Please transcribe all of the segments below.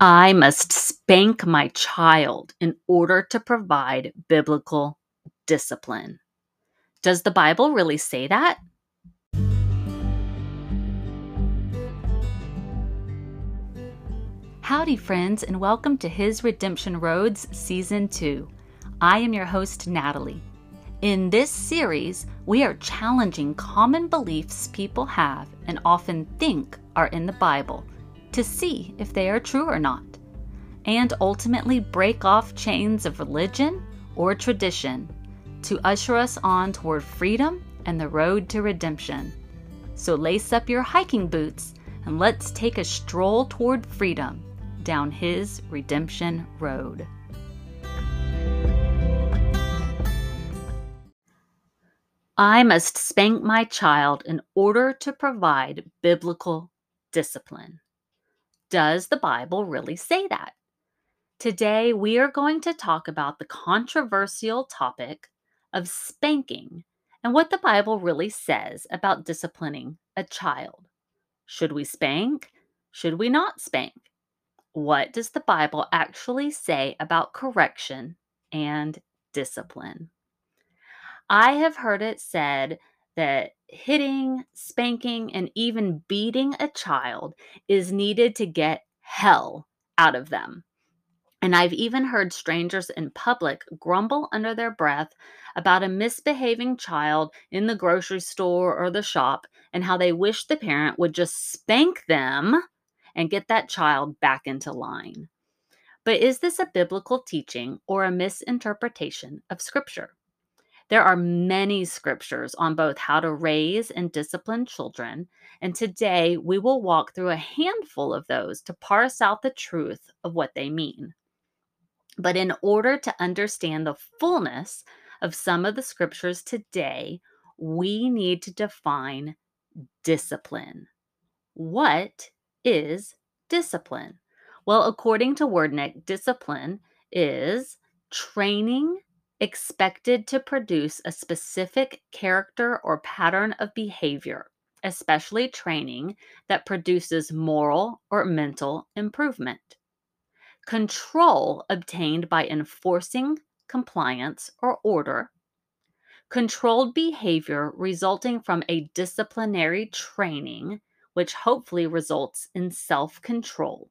I must spank my child in order to provide biblical discipline. Does the Bible really say that? Howdy, friends, and welcome to His Redemption Roads Season 2. I am your host, Natalie. In this series, we are challenging common beliefs people have and often think are in the Bible to see if they are true or not, and ultimately break off chains of religion or tradition to usher us on toward freedom and the road to redemption. So lace up your hiking boots and let's take a stroll toward freedom down His redemption road. I must spank my child in order to provide biblical discipline. Does the Bible really say that? Today, we are going to talk about the controversial topic of spanking and what the Bible really says about disciplining a child. Should we spank? Should we not spank? What does the Bible actually say about correction and discipline? I have heard it said that hitting, spanking, and even beating a child is needed to get hell out of them. And I've even heard strangers in public grumble under their breath about a misbehaving child in the grocery store or the shop and how they wish the parent would just spank them and get that child back into line. But is this a biblical teaching or a misinterpretation of Scripture? There are many scriptures on both how to raise and discipline children, and today we will walk through a handful of those to parse out the truth of what they mean. But in order to understand the fullness of some of the scriptures today, we need to define discipline. What is discipline? Well, according to Wordnik, discipline is training expected to produce a specific character or pattern of behavior, especially training that produces moral or mental improvement. Control obtained by enforcing compliance or order. Controlled behavior resulting from a disciplinary training, which hopefully results in self-control.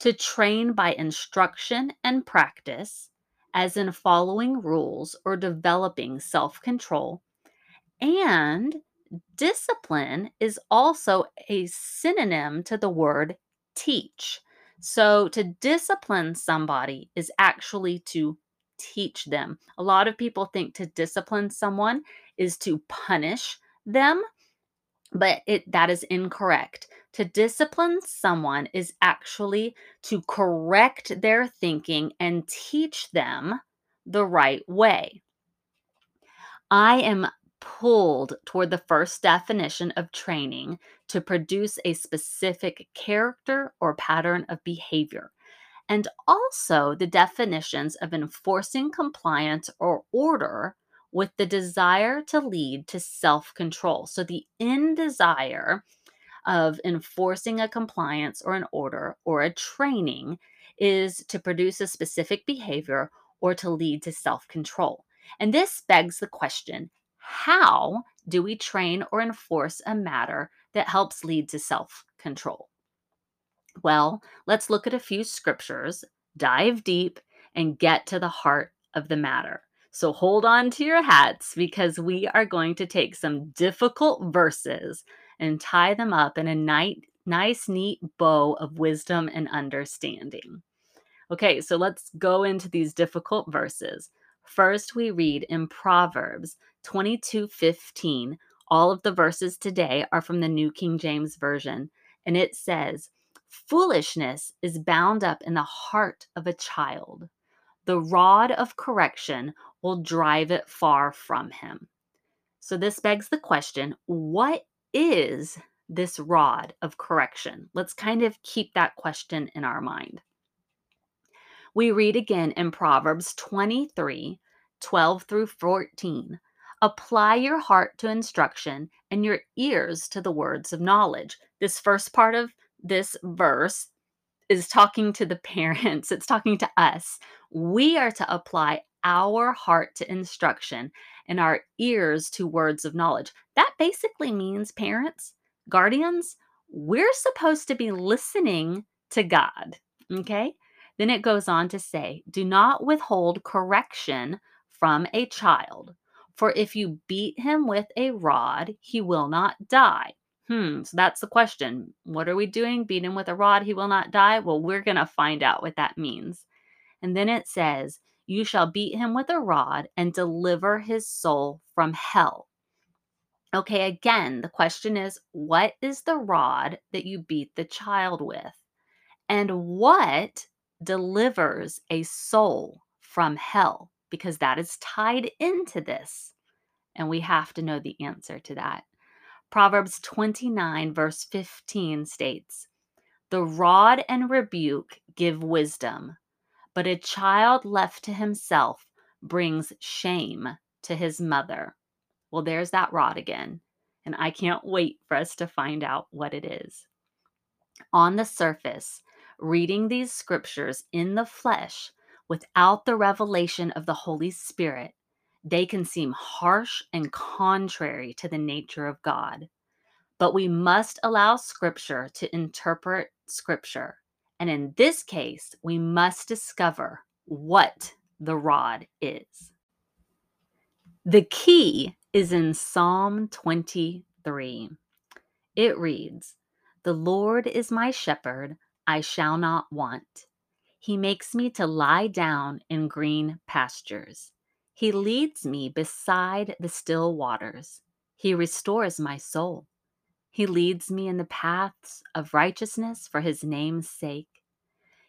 To train by instruction and practice, as in following rules or developing self-control. And discipline is also a synonym to the word teach. So to discipline somebody is actually to teach them. A lot of people think to discipline someone is to punish them, but that is incorrect. To discipline someone is actually to correct their thinking and teach them the right way. I am pulled toward the first definition of training to produce a specific character or pattern of behavior, and also the definitions of enforcing compliance or order with the desire to lead to self-control. So the end desire of enforcing a compliance or an order or a training is to produce a specific behavior or to lead to self-control. And this begs the question, how do we train or enforce a matter that helps lead to self-control? Well, let's look at a few scriptures, dive deep, and get to the heart of the matter. So hold on to your hats because we are going to take some difficult verses and tie them up in a nice, neat bow of wisdom and understanding. Okay, so let's go into these difficult verses. First, we read in Proverbs 22:15. All of the verses today are from the New King James Version, and it says, "Foolishness is bound up in the heart of a child. The rod of correction will drive it far from him." So this begs the question, what is this rod of correction? Let's kind of keep that question in our mind. We read again in Proverbs 23:12 through 14. "Apply your heart to instruction and your ears to the words of knowledge." This first part of this verse is talking to the parents. It's talking to us. We are to apply our heart to instruction and our ears to words of knowledge. That basically means parents, guardians, we're supposed to be listening to God. Okay? Then it goes on to say, do not withhold correction from a child, for if you beat him with a rod, he will not die. So that's the question. What are we doing? Beat him with a rod, he will not die? Well, we're going to find out what that means. And then it says, you shall beat him with a rod and deliver his soul from hell. Okay, again, the question is, what is the rod that you beat the child with? And what delivers a soul from hell? Because that is tied into this. And we have to know the answer to that. Proverbs 29 verse 15 states, the rod and rebuke give wisdom, but a child left to himself brings shame to his mother. Well, there's that rod again. And I can't wait for us to find out what it is. On the surface, reading these scriptures in the flesh without the revelation of the Holy Spirit, they can seem harsh and contrary to the nature of God. But we must allow Scripture to interpret Scripture. And in this case, we must discover what the rod is. The key is in Psalm 23. It reads, the Lord is my shepherd, I shall not want. He makes me to lie down in green pastures. He leads me beside the still waters. He restores my soul. He leads me in the paths of righteousness for his name's sake.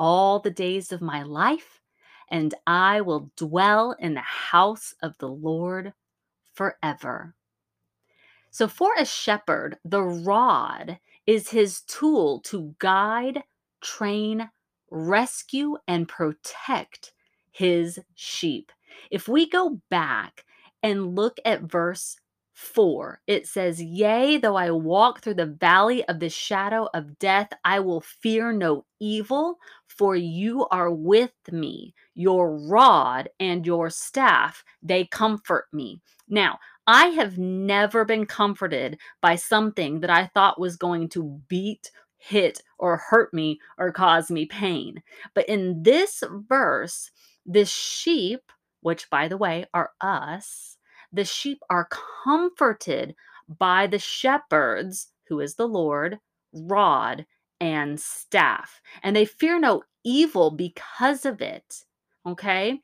all the days of my life, and I will dwell in the house of the Lord forever. So for a shepherd, the rod is his tool to guide, train, rescue, and protect his sheep. If we go back and look at verse 4, it says, yea, though I walk through the valley of the shadow of death, I will fear no evil, for you are with me. Your rod and your staff, they comfort me. Now, I have never been comforted by something that I thought was going to beat, hit, or hurt me or cause me pain. But in this verse, the sheep, which, by the way, are us, the sheep are comforted by the shepherd's, who is the Lord, rod and staff. And they fear no evil because of it, okay?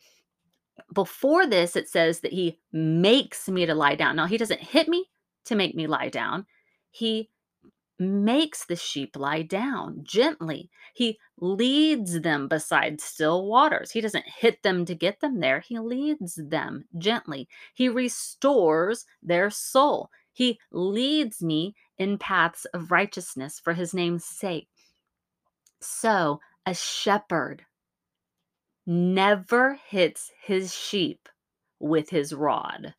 Before this, it says that he makes me to lie down. Now, he doesn't hit me to make me lie down. He makes the sheep lie down gently. He leads them beside still waters. He doesn't hit them to get them there. He leads them gently. He restores their soul. He leads me in paths of righteousness for his name's sake. So a shepherd never hits his sheep with his rod.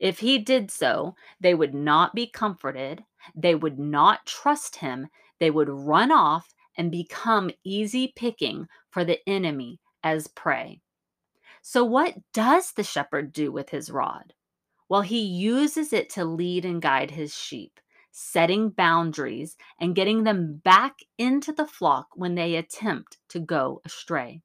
If he did so, they would not be comforted. They would not trust him. They would run off and become easy picking for the enemy as prey. So what does the shepherd do with his rod? Well, he uses it to lead and guide his sheep, setting boundaries and getting them back into the flock when they attempt to go astray.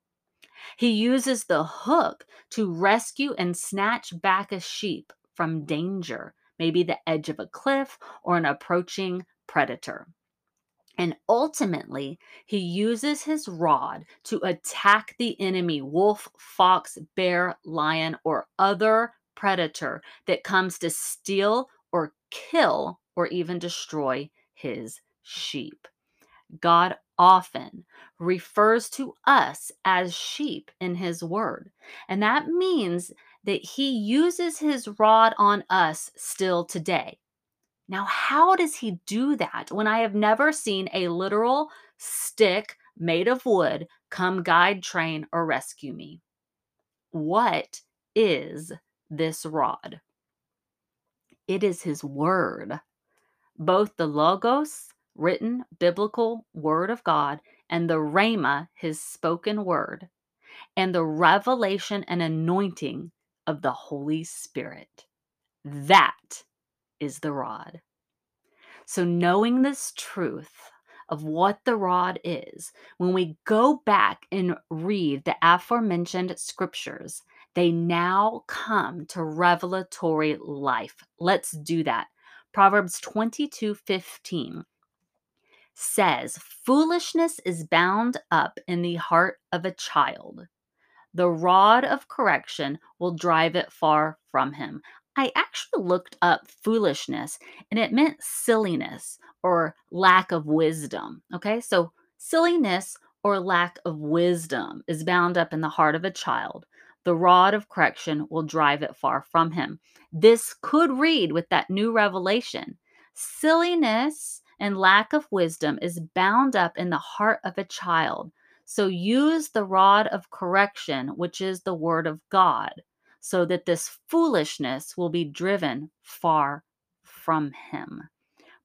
He uses the hook to rescue and snatch back a sheep from danger, maybe the edge of a cliff or an approaching predator. And ultimately, he uses his rod to attack the enemy, wolf, fox, bear, lion, or other predator that comes to steal or kill or even destroy his sheep. God often refers to us as sheep in his word. And that means that he uses his rod on us still today. Now, how does he do that when I have never seen a literal stick made of wood come guide, train, or rescue me? What is this rod? It is his word, both the logos, written biblical word of God, and the rhema, his spoken word, and the revelation and anointing of the Holy Spirit. That is the rod. So knowing this truth of what the rod is, when we go back and read the aforementioned scriptures, they now come to revelatory life. Let's do that. Proverbs 22:15 says, "Foolishness is bound up in the heart of a child. The rod of correction will drive it far from him." I actually looked up foolishness, and it meant silliness or lack of wisdom. Okay, so silliness or lack of wisdom is bound up in the heart of a child. The rod of correction will drive it far from him. This could read with that new revelation. Silliness and lack of wisdom is bound up in the heart of a child. So use the rod of correction, which is the word of God, so that this foolishness will be driven far from him.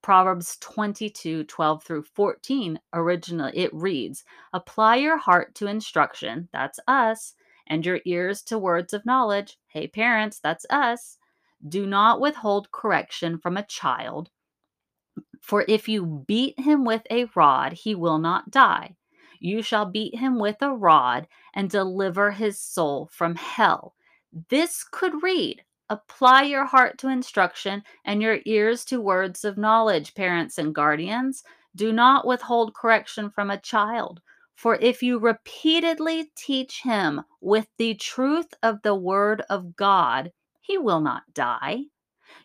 Proverbs 22:12-14, originally it reads, "Apply your heart to instruction," that's us, "and your ears to words of knowledge," hey parents, that's us. "Do not withhold correction from a child, for if you beat him with a rod, he will not die. You shall beat him with a rod and deliver his soul from hell." This could read, "Apply your heart to instruction and your ears to words of knowledge, parents and guardians. Do not withhold correction from a child. For if you repeatedly teach him with the truth of the word of God, he will not die.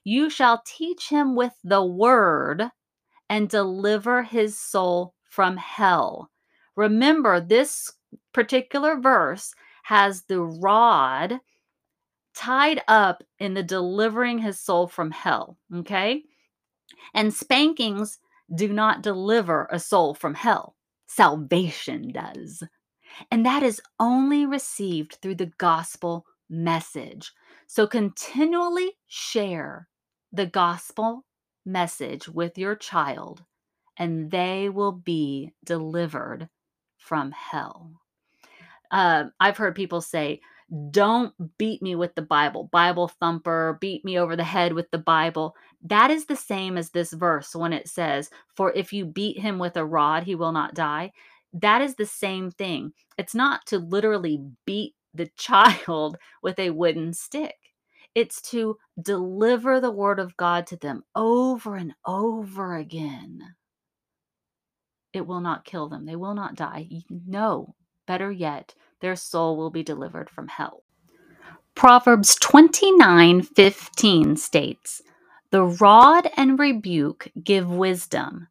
You shall teach him with the word and deliver his soul from hell." Remember, this particular verse has the rod tied up in the delivering his soul from hell, okay? And spankings do not deliver a soul from hell. Salvation does. And that is only received through the gospel message. So continually share the gospel message with your child, and they will be delivered from hell. I've heard people say, "Don't beat me with the Bible, Bible thumper, beat me over the head with the Bible." That is the same as this verse when it says, "For if you beat him with a rod, he will not die." That is the same thing. It's not to literally beat the child with a wooden stick. It's to deliver the word of God to them over and over again. It will not kill them. They will not die. No, better yet, their soul will be delivered from hell. Proverbs 29:15 states, "The rod and rebuke give wisdom,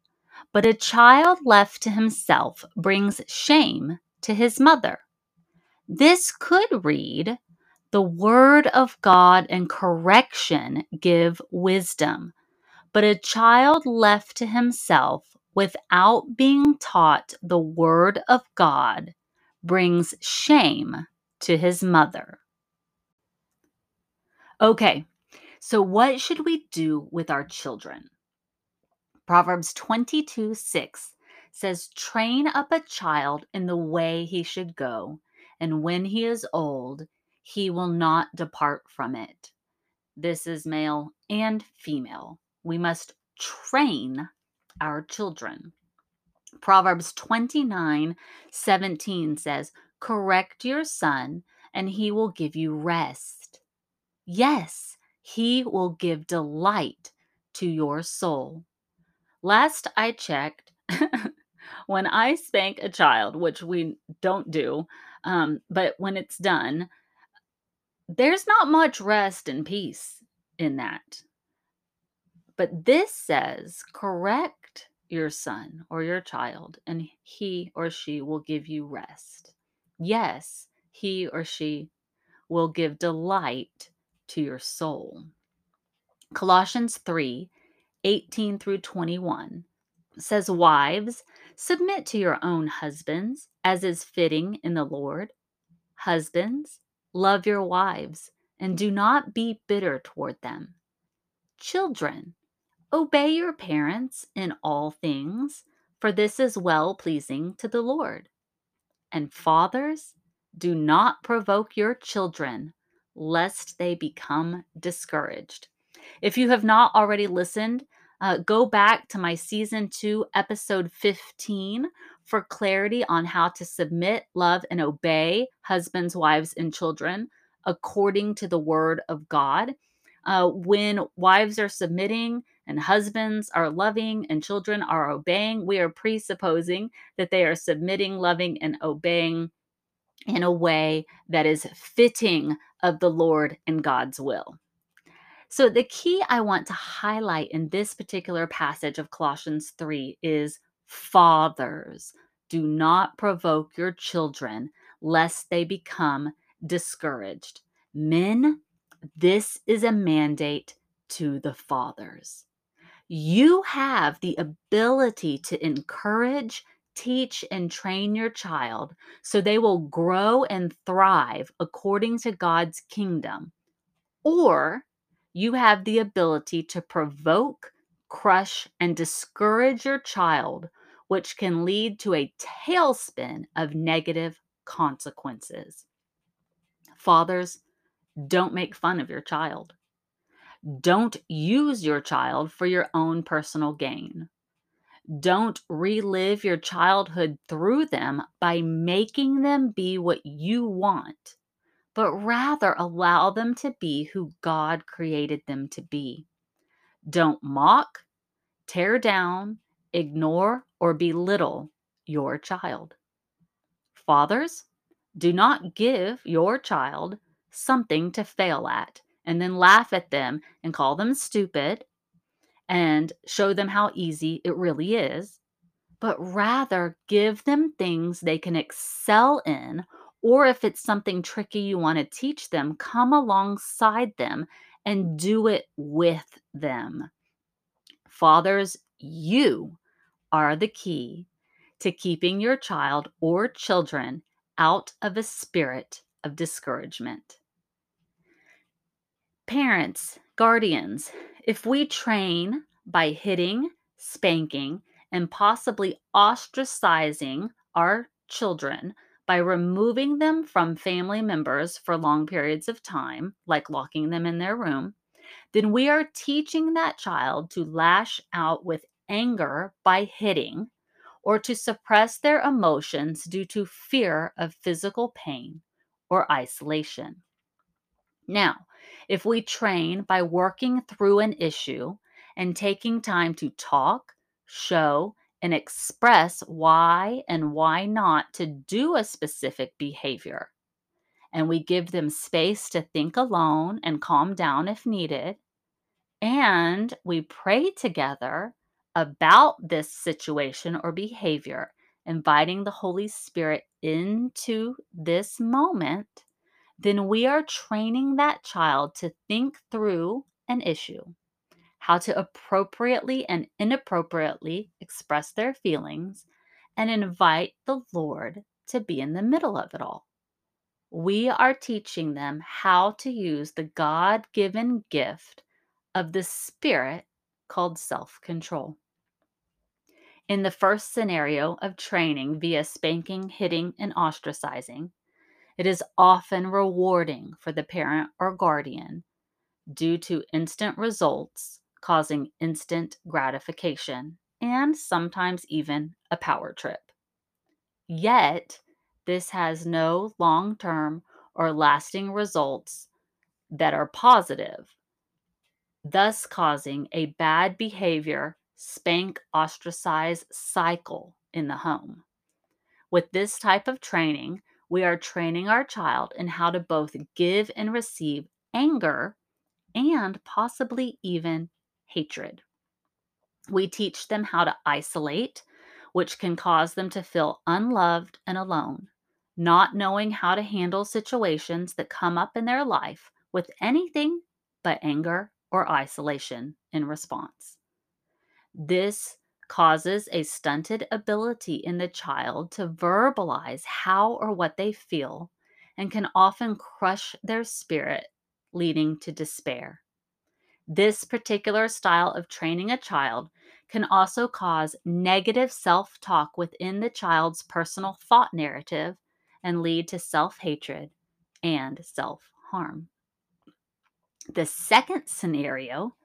but a child left to himself brings shame to his mother." This could read, "The word of God and correction give wisdom, but a child left to himself without being taught the word of God brings shame to his mother." Okay, so what should we do with our children? Proverbs 22:6 says, "Train up a child in the way he should go, and when he is old, he will not depart from it." This is male and female. We must train our children. Proverbs 29:17 says, "Correct your son, and he will give you rest. Yes, he will give delight to your soul." Last I checked, when I spank a child, which we don't do, but when it's done, there's not much rest and peace in that. But this says, "Correct your son or your child, and he or she will give you rest. Yes, he or she will give delight to your soul. Colossians 3:18 through 21 says, "Wives, submit to your own husbands, as is fitting in the Lord. Husbands, love your wives, and do not be bitter toward them. Children, obey your parents in all things, for this is well-pleasing to the Lord. And fathers, do not provoke your children, lest they become discouraged." If you have not already listened, go back to my Season 2, Episode 15 for clarity on how to submit, love, and obey husbands, wives, and children according to the Word of God. When wives are submitting and husbands are loving and children are obeying, we are presupposing that they are submitting, loving, and obeying in a way that is fitting of the Lord and God's will. So the key I want to highlight in this particular passage of Colossians 3 is, fathers, do not provoke your children, lest they become discouraged. Men, this is a mandate to the fathers. You have the ability to encourage, teach, and train your child so they will grow and thrive according to God's kingdom. Or you have the ability to provoke, crush, and discourage your child, which can lead to a tailspin of negative consequences. Fathers, don't make fun of your child. Don't use your child for your own personal gain. Don't relive your childhood through them by making them be what you want, but rather allow them to be who God created them to be. Don't mock, tear down, ignore, or belittle your child. Fathers, do not give your child something to fail at and then laugh at them and call them stupid and show them how easy it really is, but rather give them things they can excel in, or if it's something tricky you want to teach them, come alongside them and do it with them. Fathers, you are the key to keeping your child or children out of a spirit of discouragement. Parents, guardians, if we train by hitting, spanking, and possibly ostracizing our children by removing them from family members for long periods of time, like locking them in their room, then we are teaching that child to lash out with anger by hitting, or to suppress their emotions due to fear of physical pain or isolation. Now, if we train by working through an issue and taking time to talk, show, and express why and why not to do a specific behavior, and we give them space to think alone and calm down if needed, and we pray together about this situation or behavior, inviting the Holy Spirit into this moment, then we are training that child to think through an issue, how to appropriately and inappropriately express their feelings, and invite the Lord to be in the middle of it all. We are teaching them how to use the God-given gift of the Spirit called self-control. In the first scenario of training via spanking, hitting, and ostracizing, it is often rewarding for the parent or guardian due to instant results, causing instant gratification, and sometimes even a power trip. Yet, this has no long-term or lasting results that are positive, thus causing a bad behavior, spank, ostracize cycle in the home. With this type of training, we are training our child in how to both give and receive anger and possibly even hatred. We teach them how to isolate, which can cause them to feel unloved and alone, not knowing how to handle situations that come up in their life with anything but anger or isolation in response. This causes a stunted ability in the child to verbalize how or what they feel and can often crush their spirit, leading to despair. This particular style of training a child can also cause negative self-talk within the child's personal thought narrative and lead to self-hatred and self-harm. The second scenario,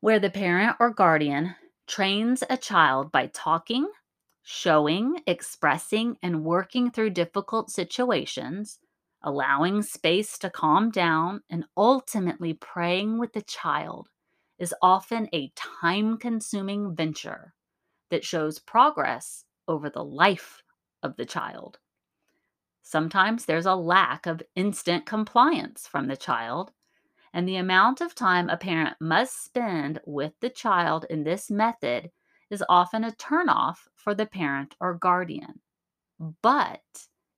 where the parent or guardian trains a child by talking, showing, expressing, and working through difficult situations, allowing space to calm down, and ultimately praying with the child, is often a time-consuming venture that shows progress over the life of the child. Sometimes there's a lack of instant compliance from the child, and the amount of time a parent must spend with the child in this method is often a turnoff for the parent or guardian. But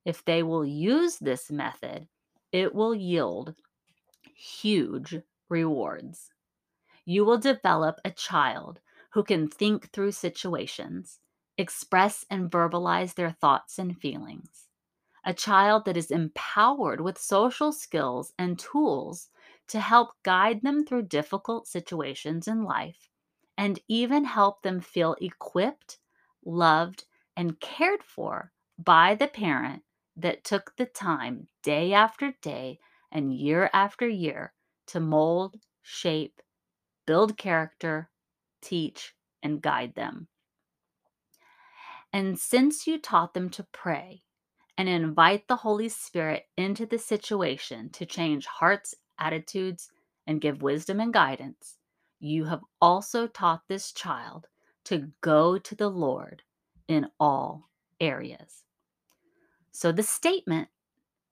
if they will use this method, it will yield huge rewards. You will develop a child who can think through situations, express and verbalize their thoughts and feelings. A child that is empowered with social skills and tools to help guide them through difficult situations in life and even help them feel equipped, loved, and cared for by the parent that took the time day after day and year after year to mold, shape, build character, teach, and guide them. And since you taught them to pray and invite the Holy Spirit into the situation to change hearts, attitudes, and give wisdom and guidance, you have also taught this child to go to the Lord in all areas. So the statement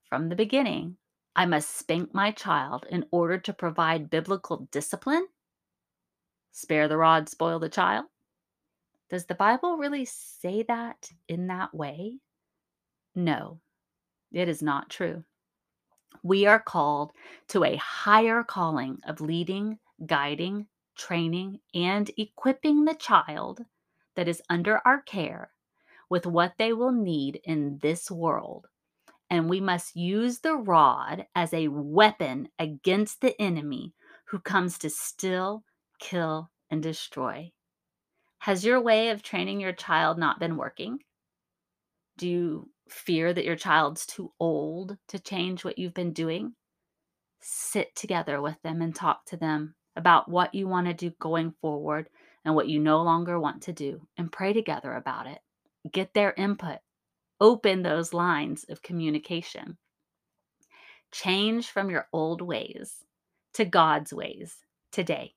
from the beginning, I must spank my child in order to provide biblical discipline, spare the rod, spoil the child. Does the Bible really say that in that way? No, it is not true. We are called to a higher calling of leading, guiding, training, and equipping the child that is under our care with what they will need in this world. And we must use the rod as a weapon against the enemy who comes to steal, kill, and destroy. Has your way of training your child not been working? Do you fear that your child's too old to change what you've been doing? Sit together with them and talk to them about what you want to do going forward and what you no longer want to do, and pray together about it. Get their input. Open those lines of communication. Change from your old ways to God's ways today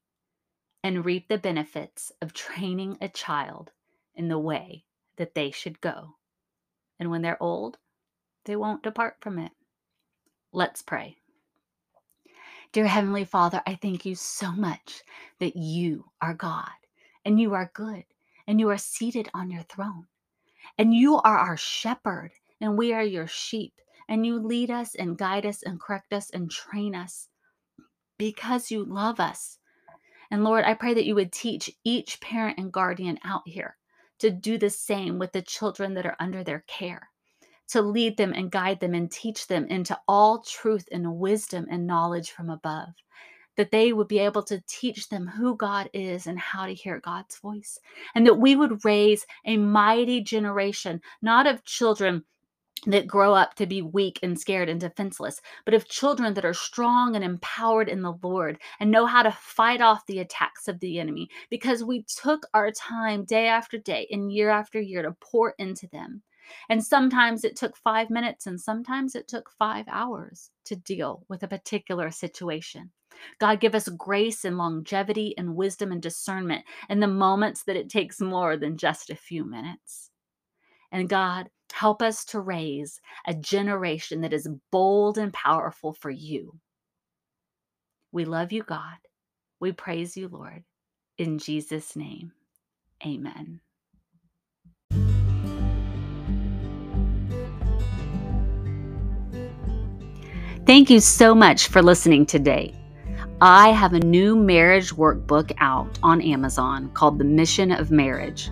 and reap the benefits of training a child in the way that they should go. And when they're old, they won't depart from it. Let's pray. Dear Heavenly Father, I thank you so much that you are God, and you are good, and you are seated on your throne, and you are our shepherd, and we are your sheep, and you lead us and guide us and correct us and train us because you love us. And Lord, I pray that you would teach each parent and guardian out here to do the same with the children that are under their care, to lead them and guide them and teach them into all truth and wisdom and knowledge from above, that they would be able to teach them who God is and how to hear God's voice, and that we would raise a mighty generation, not of children that grow up to be weak and scared and defenseless, but of children that are strong and empowered in the Lord and know how to fight off the attacks of the enemy, because we took our time day after day and year after year to pour into them. And sometimes it took 5 minutes and sometimes it took 5 hours to deal with a particular situation. God, give us grace and longevity and wisdom and discernment in the moments that it takes more than just a few minutes. And God, help us to raise a generation that is bold and powerful for you. We love you, God. We praise you, Lord. In Jesus' name, amen. Thank you so much for listening today. I have a new marriage workbook out on Amazon called The Mission of Marriage.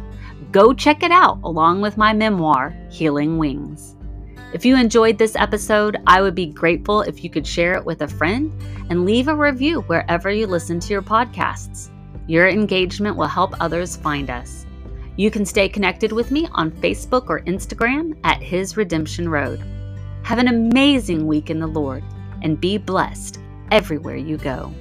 Go check it out along with my memoir, Healing Wings. If you enjoyed this episode, I would be grateful if you could share it with a friend and leave a review wherever you listen to your podcasts. Your engagement will help others find us. You can stay connected with me on Facebook or Instagram at His Redemption Road. Have an amazing week in the Lord and be blessed everywhere you go.